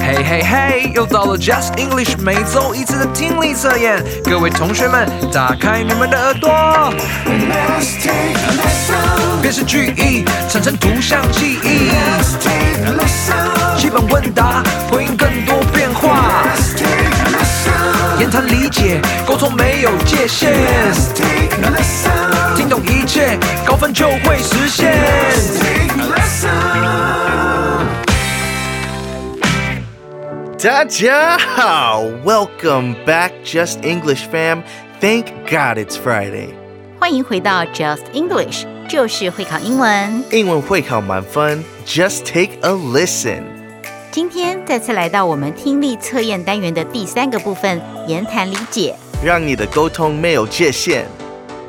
嘿嘿嘿，又到了 Just English 每周一次的听力测验，各位同学们，打开你们的耳朵。Let's take a lesson， 辨识句意，产生图像记忆。Let's take a lesson， 基本问答，回应更多变化。Let's take a lesson， 言谈理解，沟通没有界限。Let's take a lesson， 听懂一切，高分就会实现。Let's take a lesson。大家好 ，Welcome back, Just English fam. Thank God it's Friday. 欢迎回到 Just English， 就是会考英文，英文会考满分。Just take a listen. 今天再次来到我们听力测验单元的第三个部分，言谈理解，让你的沟通没有界限。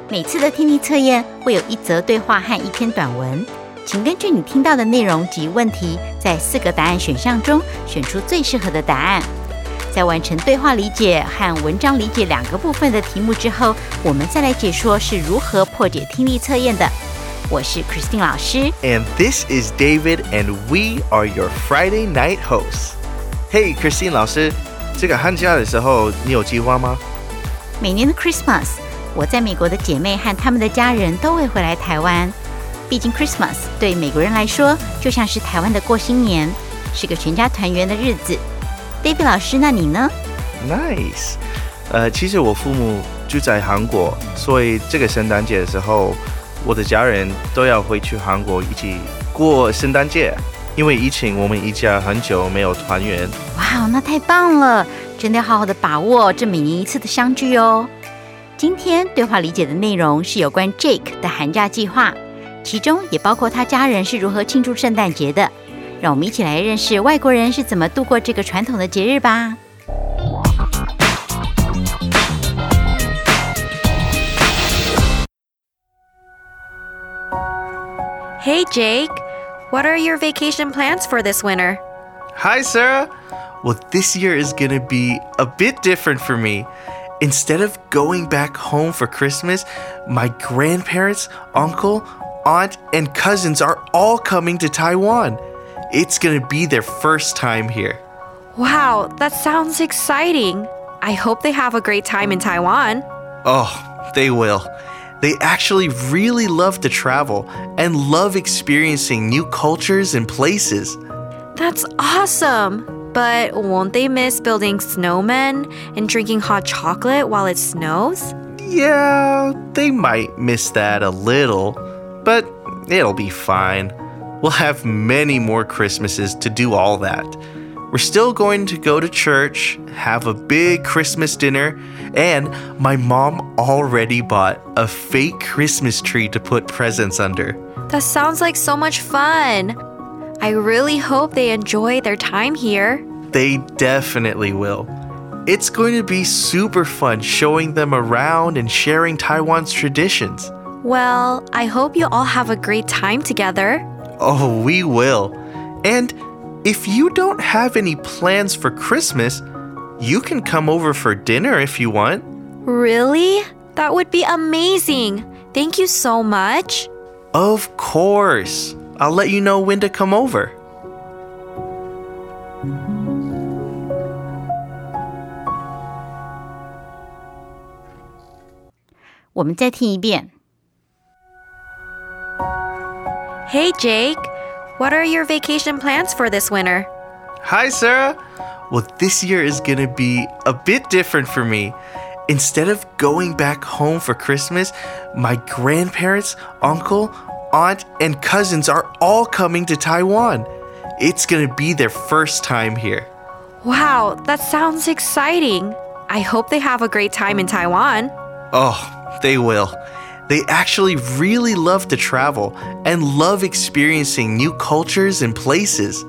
每次的听力测验会有一则对话和一篇短文。请根据你听到的内容及问题，在四个答案选项中选出最适合的答案。在完成对话理解和文章理解两个部分的题目之后，我们再来解说是如何破解听力测验的。我是 Christine 老师 ，And this is David, and we are your Friday night hosts. Hey, Christine 老师，这个寒假的时候你有计划吗？每年的 Christmas， 我在美国的姐妹和他们的家人都会回来台湾。毕竟 Christmas 对美国人来说就像是台湾的过新年，是个全家团圆的日子。 David 老师，那你呢？ Nice， 其实我父母住在韩国，所以这个圣诞节的时候我的家人都要回去韩国一起过圣诞节，因为疫情我们一家很久没有团圆。哇，那太棒了，真的要好好的把握这每年一次的相聚哦。今天对话理解的内容是有关 Jake 的寒假计划，其中也包括他家人是如何庆祝圣诞节的。让我们一起来认识外国人是怎么度过这个传统的节日吧。Hey Jake, what are your vacation plans for this winter? Hi Sarah. Well, this year is going to be a bit different for me.Instead of going back home for Christmas, my grandparents, uncle, aunt, and cousins are all coming to Taiwan. It's going to be their first time here. Wow, that sounds exciting. I hope they have a great time in Taiwan. Oh, they will. They actually really love to travel and love experiencing new cultures and places. That's awesome.But won't they miss building snowmen and drinking hot chocolate while it snows? Yeah, they might miss that a little, but it'll be fine. We'll have many more Christmases to do all that. We're still going to go to church, have a big Christmas dinner, and my mom already bought a fake Christmas tree to put presents under. That sounds like so much fun.I really hope they enjoy their time here. They definitely will. It's going to be super fun showing them around and sharing Taiwan's traditions. Well, I hope you all have a great time together. Oh, we will. And if you don't have any plans for Christmas, you can come over for dinner if you want. Really? That would be amazing. Thank you so much. Of course.I'll let you know when to come over. Hey Jake, what are your vacation plans for this winter? Hi Sarah. Well, this year is going to be a bit different for me.Instead of going back home for Christmas, my grandparents, uncle, aunt, and cousins are all coming to Taiwan. It's going to be their first time here. Wow, that sounds exciting. I hope they have a great time in Taiwan. Oh, they will. They actually really love to travel and love experiencing new cultures and places.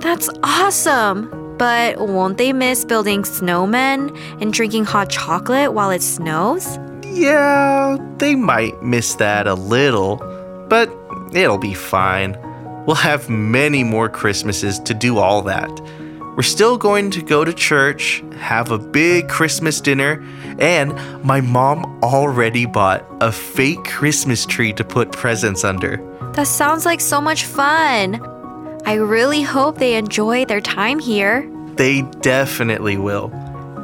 That's awesome.But won't they miss building snowmen and drinking hot chocolate while it snows? Yeah, they might miss that a little, but it'll be fine. We'll have many more Christmases to do all that. We're still going to go to church, have a big Christmas dinner, and my mom already bought a fake Christmas tree to put presents under. That sounds like so much fun. I really hope they enjoy their time here. They definitely will.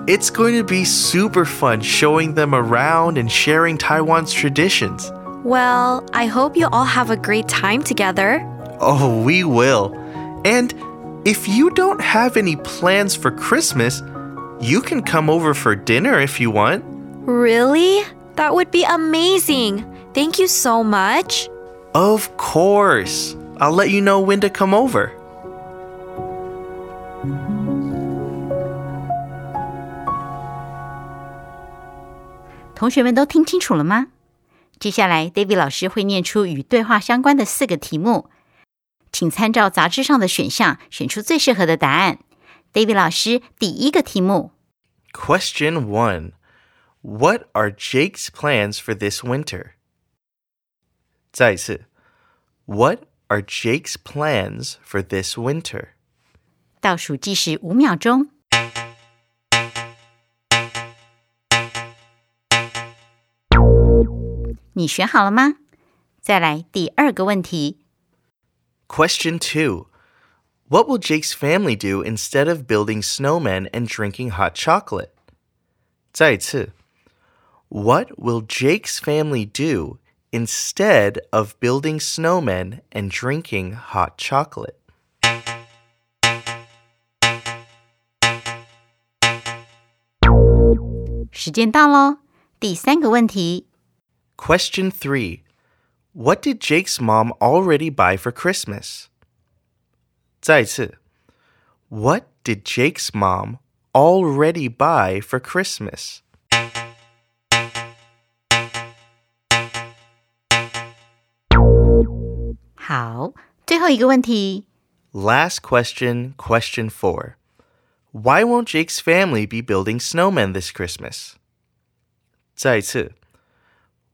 It's going to be super fun showing them around and sharing Taiwan's traditions. Well, I hope you all have a great time together. Oh, we will. And if you don't have any plans for Christmas, you can come over for dinner if you want. Really? That would be amazing. Thank you so much. Of course. I'll let you know when to come over. Thank you. 接下来 David 老师会念出与对话相关的4个题目，请参照杂志上的选项选出最适合的答案。 David 老师，第1个题目。 Question 1. What are Jake's plans for this winter? 再一次 What are Jake's plans for this winter? 倒数计时5秒钟。你选好了吗？再来第2个问题。 Question 2. What will Jake's family do instead of building snowmen and drinking hot chocolate? 再一次 What will Jake's family do instead of building snowmen and drinking hot chocolate? 时间到咯，第3个问题。Question 3. What did Jake's mom already buy for Christmas? 再一次 What did Jake's mom already buy for Christmas? 好，最后一个问题。 Last question, question 4. Why won't Jake's family be building snowmen this Christmas? 再一次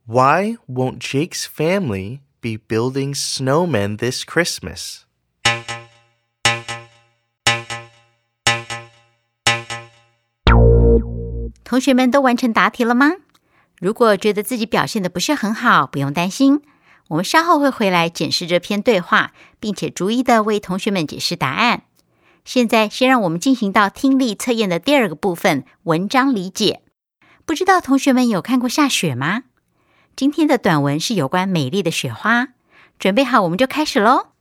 Why won't Jake's family be building snowmen this Christmas? 同学们都完成答题了吗？如果觉得自己表现得不是很好，不用担心，我们稍后会回来检视这篇对话，并且逐一地为同学们解释答案。现在先让我们进行到听力测验的第2个部分，文章理解。不知道同学们有看过下雪吗？今天的短文是有关美丽的雪花，准备好我们就开始咯。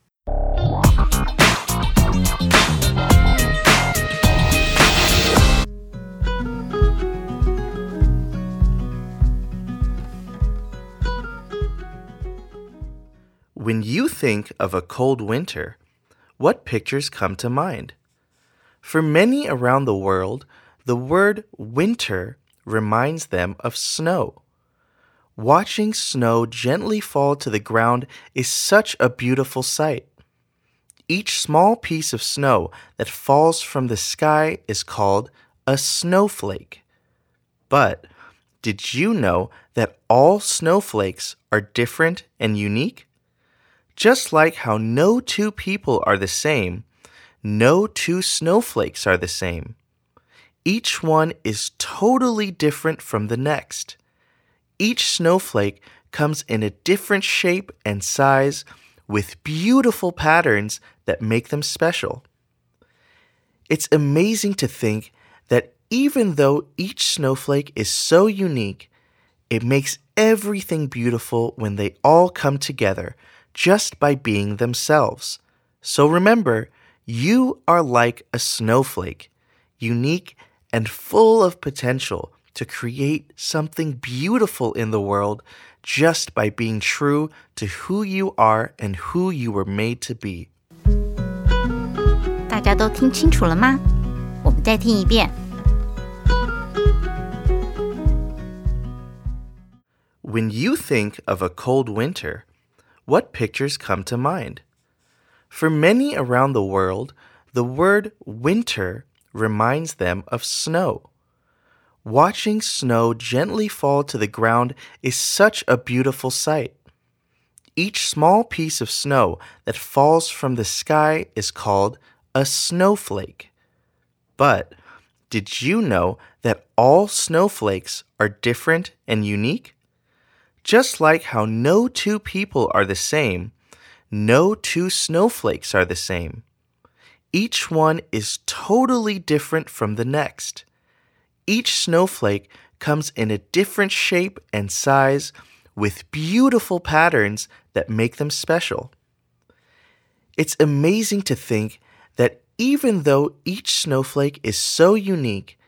When you think of a cold winter, what pictures come to mind? For many around the world, the word winter reminds them of snow.Watching snow gently fall to the ground is such a beautiful sight. Each small piece of snow that falls from the sky is called a snowflake. But did you know that all snowflakes are different and unique? Just like how no two people are the same, no two snowflakes are the same. Each one is totally different from the next.Each snowflake comes in a different shape and size with beautiful patterns that make them special. It's amazing to think that even though each snowflake is so unique, it makes everything beautiful when they all come together just by being themselves. So remember, you are like a snowflake, unique and full of potential.To create something beautiful in the world just by being true to who you are and who you were made to be. 大家都听清楚了吗？我们再听一遍。When you think of a cold winter, what pictures come to mind? For many around the world, the word winter reminds them of snow.Watching snow gently fall to the ground is such a beautiful sight. Each small piece of snow that falls from the sky is called a snowflake. But did you know that all snowflakes are different and unique? Just like how no two people are the same, no two snowflakes are the same. Each one is totally different from the next. Each snowflake comes in a different shape and size with beautiful patterns that make them special. It's amazing to think that even though each snowflake is so unique,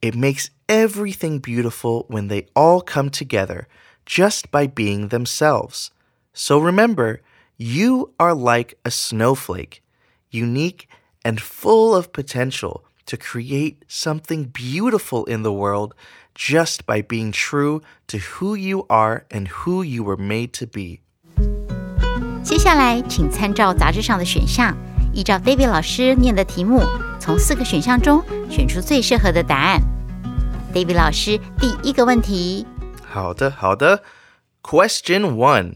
it makes everything beautiful when they all come together just by being themselves. So remember, you are like a snowflake, unique and full of potential to create something beautiful in the world just by being true to who you are and who you were made to be. 接下来请参照杂志上的选项，依照 David 老师念的题目，从4个选项中选出最适合的答案。 David 老师，第一个问题。好的。 Question 1.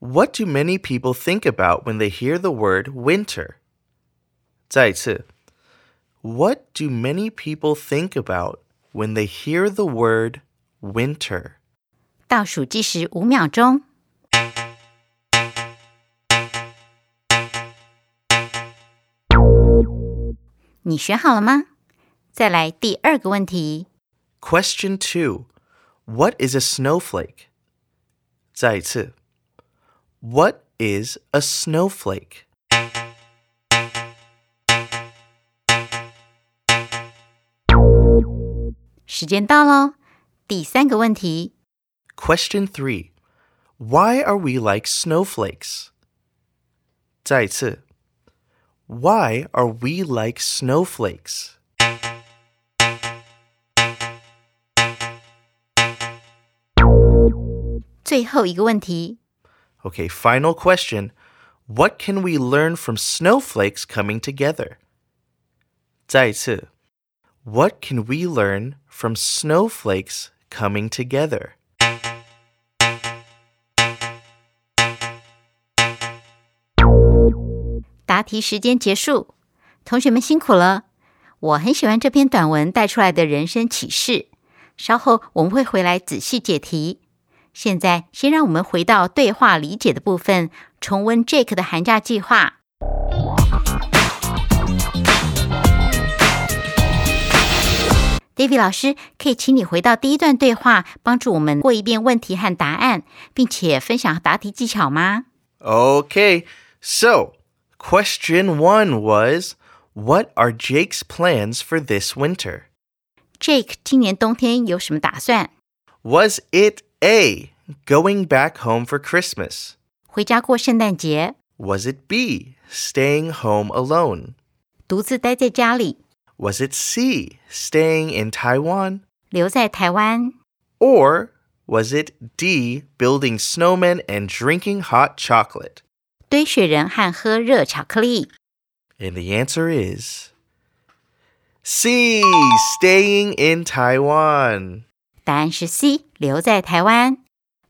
What do many people think about when they hear the word winter? 再一次。 What do many people think about when they hear the word winter? 倒数计时5秒钟。你选好了吗？再来第二个问题。 Question 2. What is a snowflake? 再一次。 What is a snowflake? 时间到咯。第3个问题。 Question 3. Why are we like snowflakes? 再一次。Why are we like snowflakes? 最后一个问题。 Okay, final question. What can we learn from snowflakes coming together? 再一次。 What can we learn from snowflakes coming together?答题时间结束，同学们辛苦了。我很喜欢这篇短文带出来的人生启示，稍后我们会回来仔细解题。现在先让我们回到对话理解的部分，重温 Jake 的寒假计划。David 老师，可以请你回到第一段对话，帮助我们过一遍问题和答案，并且分享答题技巧吗？ Okay, so...Question 1 was, what are Jake's plans for this winter? Jake 今年冬天有什么打算？ Was it A, going back home for Christmas? 回家过圣诞节。 Was it B, staying home alone? 独自待在家里。 Was it C, staying in Taiwan? 留在台湾。 Or was it D, building snowmen and drinking hot chocolate?堆雪人和喝热巧克力。 And the answer is C, staying in Taiwan. 答案是 C, 留在台湾。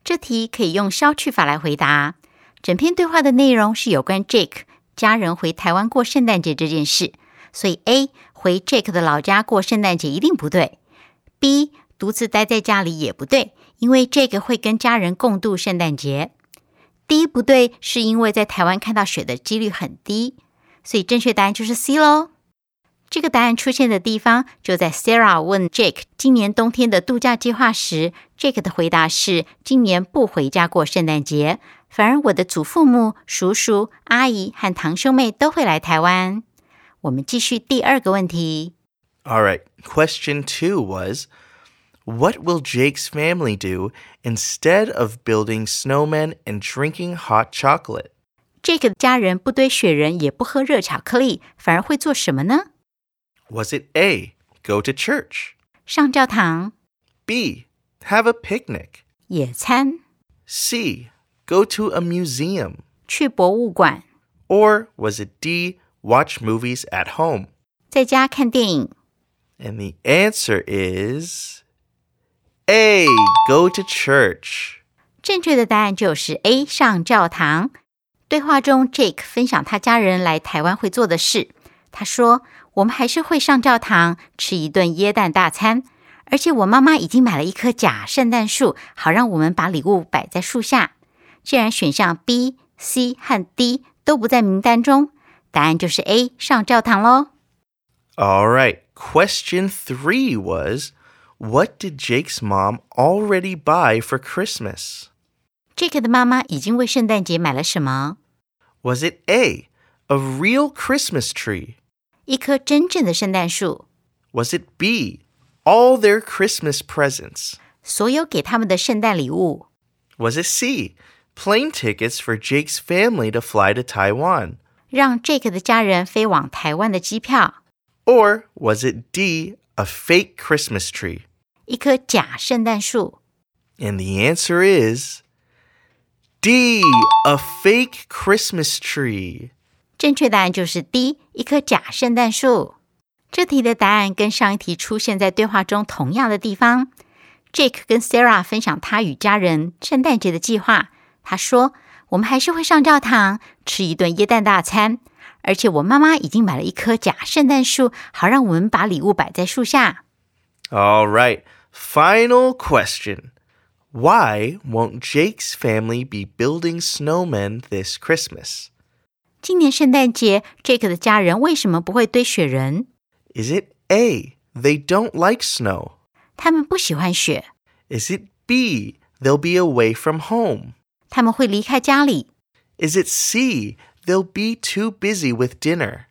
这题可以用消去法来回答。整篇对话的内容是有关 Jake 家人回台湾过圣诞节这件事，所以 A, 回 Jake 的老家过圣诞节一定不对。 B, 独自待在家里也不对，因为 Jake 会跟家人共度圣诞节。第一不对是因为在台湾看到雪的几率很低，所以正确答案就是 C 咯。这个答案出现的地方就在 Sarah 问 Jake 今年冬天的度假计划时， Jake 的回答是今年不回家过圣诞节，反而我的祖父母、叔叔、阿姨和堂兄妹都会来台湾。我们继续第2个问题。 Alright, question 2 was...What will Jake's family do instead of building snowmen and drinking hot chocolate? Jake 的家人不堆雪人也不喝热巧克力，反而会做什么呢？ Was it A, go to church? 上教堂。 B, have a picnic? 野餐。 C, go to a museum? 去博物馆。 Or was it D, watch movies at home? 在家看电影。 And the answer is...A, go to church. 正确的答案就是 A, 上教堂。对话中 Jake 分享他家人来台湾会做的事。他说，我们还是会上教堂吃一顿耶诞大餐，而且我妈妈已经买了一棵假圣诞树，好让我们把礼物摆在树下。既然选项 B, C 和 D 都不在名单中，答案就是 A 上教堂咯。All right, question 3 was, what did Jake's mom already buy for Christmas? Jake 的妈妈已经为圣诞节买了什么？ Was it A, a real Christmas tree? 一棵真正的圣诞树。Was it B, all their Christmas presents? 所有给他们的圣诞礼物。Was it C, plane tickets for Jake's family to fly to Taiwan? 让 Jake 的家人飞往台湾的机票。Or was it D, a fake Christmas tree? 一棵假圣诞树。And the answer is D, a fake Christmas tree. 正确答案就是 D, 一棵假圣诞树。这题的答案跟上一题出现在对话中同样的地方。Jake 跟 Sarah 分享他与家人圣诞节的计划。他说，我们还是会上教堂吃一顿耶诞大餐。而且我妈妈已经买了一棵假圣诞树，好让我们把礼物摆在树下。All right, final question. Why won't Jake's family be building snowmen this Christmas? 今年圣诞节 Jake 的家人为什么不会堆雪人？ Is it A, they don't like snow? 他们不喜欢雪。Is it B, they'll be away from home? 他们会离开家里。Is it C,They'll be too busy with dinner.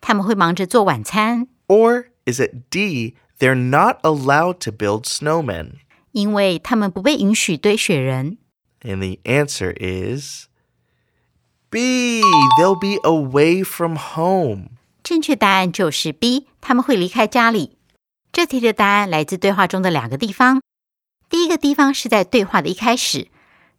他们会忙着做晚餐。Or is it D, they're not allowed to build snowmen? 因为他们不被允许堆雪人。And the answer is B, they'll be away from home. 正确答案就是 B, 他们会离开家里。这题的答案来自对话中的两个地方。第一个地方是在对话的一开始。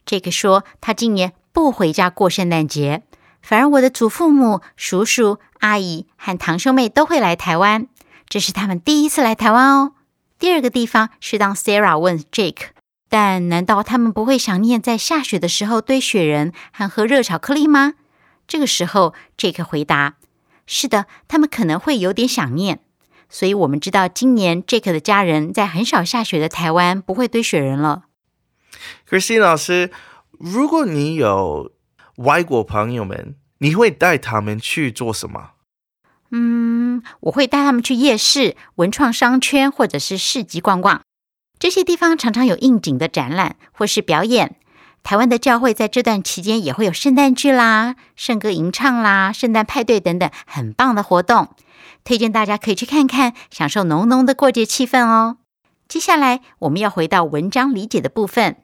Jake 说他今年不回家过圣诞节。反而我的祖父母、叔叔、阿姨和堂兄妹都会来台湾，这是他们第一次来台湾哦。第二个地方是当 Sarah 问 Jake， 但难道他们不会想念在下雪的时候堆雪人和喝热巧克力吗？这个时候 Jake 回答，是的，他们可能会有点想念。所以我们知道今年 Jake 的家人在很少下雪的台湾不会堆雪人了。Christine 老师，如果你有外国朋友们，你会带他们去做什么？我会带他们去夜市、文创商圈或者是市集逛逛。这些地方常常有应景的展览或是表演。台湾的教会在这段期间也会有圣诞剧啦、圣歌吟唱啦、圣诞派对等等很棒的活动，推荐大家可以去看看，享受浓浓的过节气氛哦。接下来我们要回到文章理解的部分。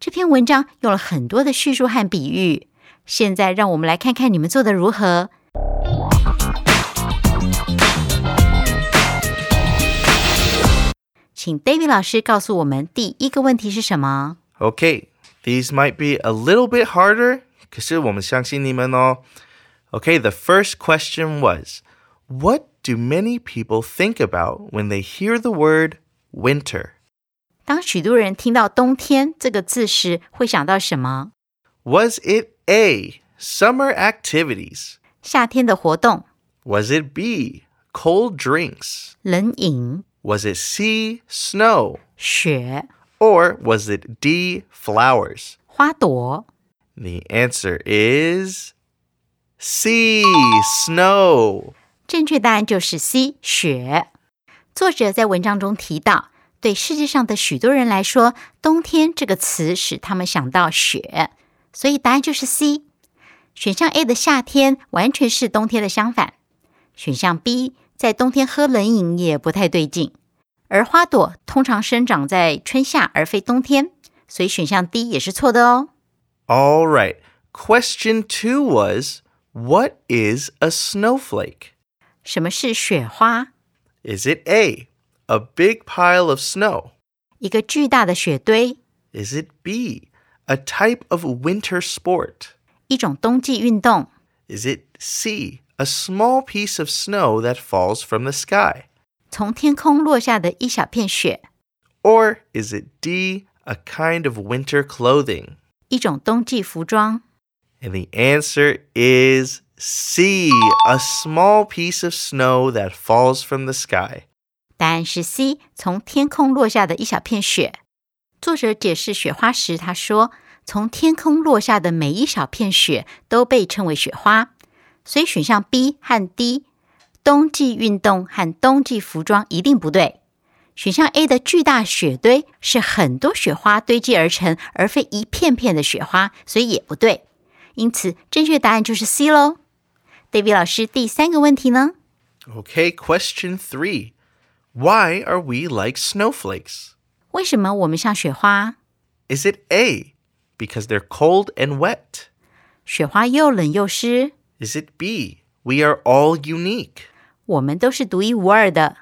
这篇文章用了很多的叙述和比喻，现在让我们来看看你们做得如何。请 David 老师告诉我们第一个问题是什么？ Okay, these might be a little bit harder, 可是我们相信你们哦。Okay, the first question was, what do many people think about when they hear the word winter? 当许多人听到冬天这个字时，会想到什么？ Was it A, summer activities. 夏天的活动。 Was it B, cold drinks? 冷饮。 Was it C, snow? 雪。 Or was it D, flowers? 花朵。 The answer is C, snow. 正确答案就是 C, 雪。作者在文章中提到，对世界上的许多人来说，冬天这个词使他们想到雪。所以答案就是 C。 选项 A 的夏天完全是冬天的相反。选项 B 在冬天喝冷饮也不太对劲。而花朵通常生长在春夏而非冬天，所以选项 D 也是错的哦。All right, question 2 was, what is a snowflake? 什么是雪花？ Is it A, a big pile of snow? 一个巨大的雪堆。 Is it B,A type of winter sport. 一种冬季运动。 Is it C, a small piece of snow that falls from the sky? 从天空落下的一小片雪。 Or is it D, a kind of winter clothing? 一种冬季服装。 And the answer is C, a small piece of snow that falls from the sky. 答案是 C, 从天空落下的一小片雪。作者解释雪花时，他说从天空落下的每一小片雪都被称为雪花，所以选项 B 和 D 冬季运动和冬季服装一定不对。选项 A 的巨大雪堆是很多雪花堆积而成，而非一片片的雪花，所以也不对。因此正确答案就是 C 咯。 David 老师，第三个问题呢？ Okay, question 3. Why are we like snowflakes? 为什么我们像雪花？ Is it A, because they're cold and wet? 雪花又冷又湿。 Is it B, we are all unique? 我们都是独一无二的。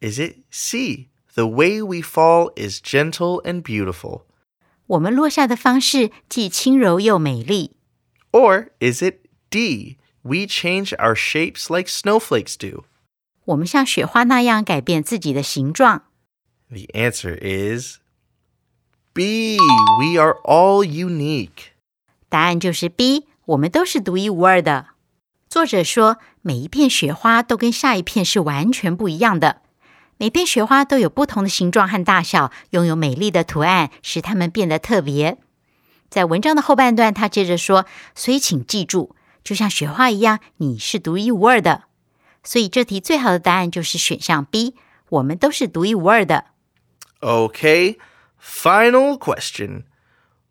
Is it C, the way we fall is gentle and beautiful? 我们落下的方式既轻柔又美丽。 Or is it D, we change our shapes like snowflakes do? 我们像雪花那样改变自己的形状。 The answer is B, we are all unique. 答案就是 B, 我们都是独一无二的。作者说，每一片雪花都跟下一片是完全不一样的。每片雪花都有不同的形状和大小，拥有美丽的图案，使它们变得特别。在文章的后半段，他接着说，所以请记住，就像雪花一样，你是独一无二的。所以这题最好的答案就是选项 B, 我们都是独一无二的。 OK, final question.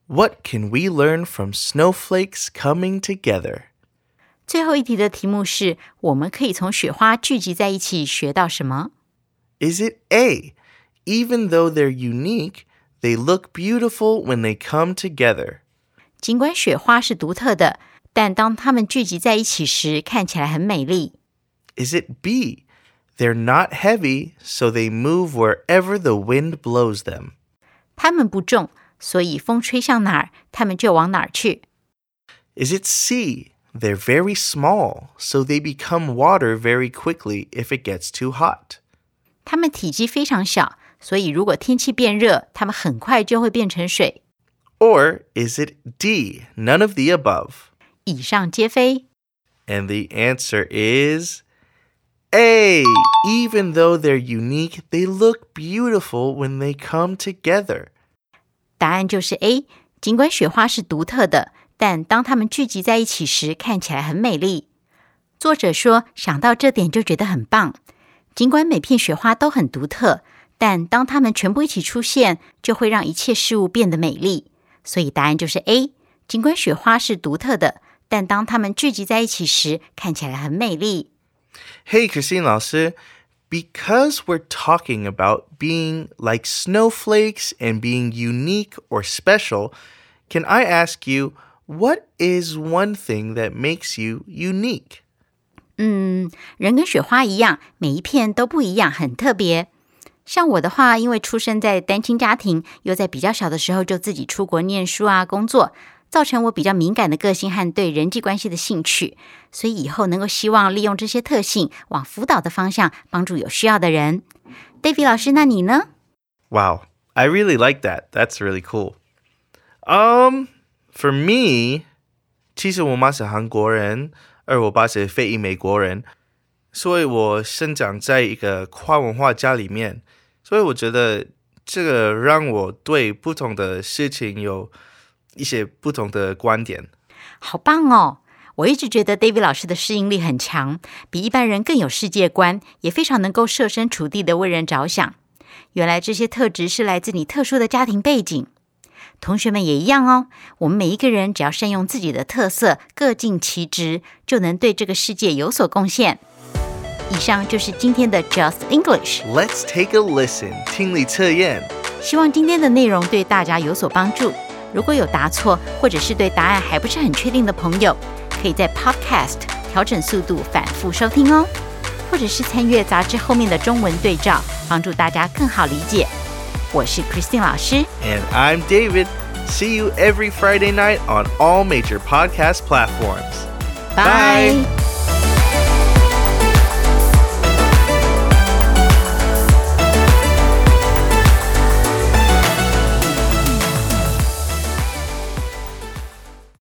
What can we learn from snowflakes coming together? 最后一题的题目是，我们可以从雪花聚集在一起学到什么？ Is it A, even though they're unique, they look beautiful when they come together? 尽管雪花是独特的，但当它们聚集在一起时，看起来很美丽。Is it B, they're not heavy, so they move wherever the wind blows them? 它们不重，所以风吹向哪儿，它们就往哪儿去。Is it C, they're very small, so they become water very quickly if it gets too hot? 它们体积非常小，所以如果天气变热，它们很快就会变成水。Or is it D, none of the above? 以上皆非。And the answer is A, even though they're unique, they look beautiful when they come together. 答案就是 A, 尽管雪花是独特的，但当它们聚集在一起时，看起来很美丽。作者说，想到这点就觉得很棒。尽管每片雪花都很独特，但当它们全部一起出现，就会让一切事物变得美丽。所以答案就是 A, 尽管雪花是独特的，但当它们聚集在一起时，看起来很美丽。Hey, Christine 老师, because we're talking about being like snowflakes and being unique or special, can I ask you, what is one thing that makes you unique? 人跟雪花一样，每一片都不一样，很特别。像我的话，因为出生在单亲家庭，又在比较小的时候就自己出国念书啊，工作，造成我比较敏感的个性和对人际关系的兴趣，所以以后能够希望利用这些特性往辅导的方向帮助有需要的人。 David 老师，那你呢？ Wow, I really like that. That's really cool. For me, 其实我妈是韩国人，而我爸是非裔美国人，所以我生长在一个跨文化家里面，所以我觉得这个让我对不同的事情有一些不同的观点。好棒哦，我一直觉得 David 老师的适应力很强，比一般人更有世界观，也非常能够设身处地的为人着想。原来这些特质是来自你特殊的家庭背景。同学们也一样哦，我们每一个人只要善用自己的特色，各尽其职，就能对这个世界有所贡献。以上就是今天的 Just English. Let's take a listen. 听力测验，希望今天的内容对大家有所帮助。如果有答错或者是对答案还不是很确定的朋友，可以在 Podcast 调整速度反复收听哦，或者是参阅杂志后面的中文对照，帮助大家更好理解。我是 Christine 老师 And I'm David. See you every Friday night on all major podcast platforms. Bye!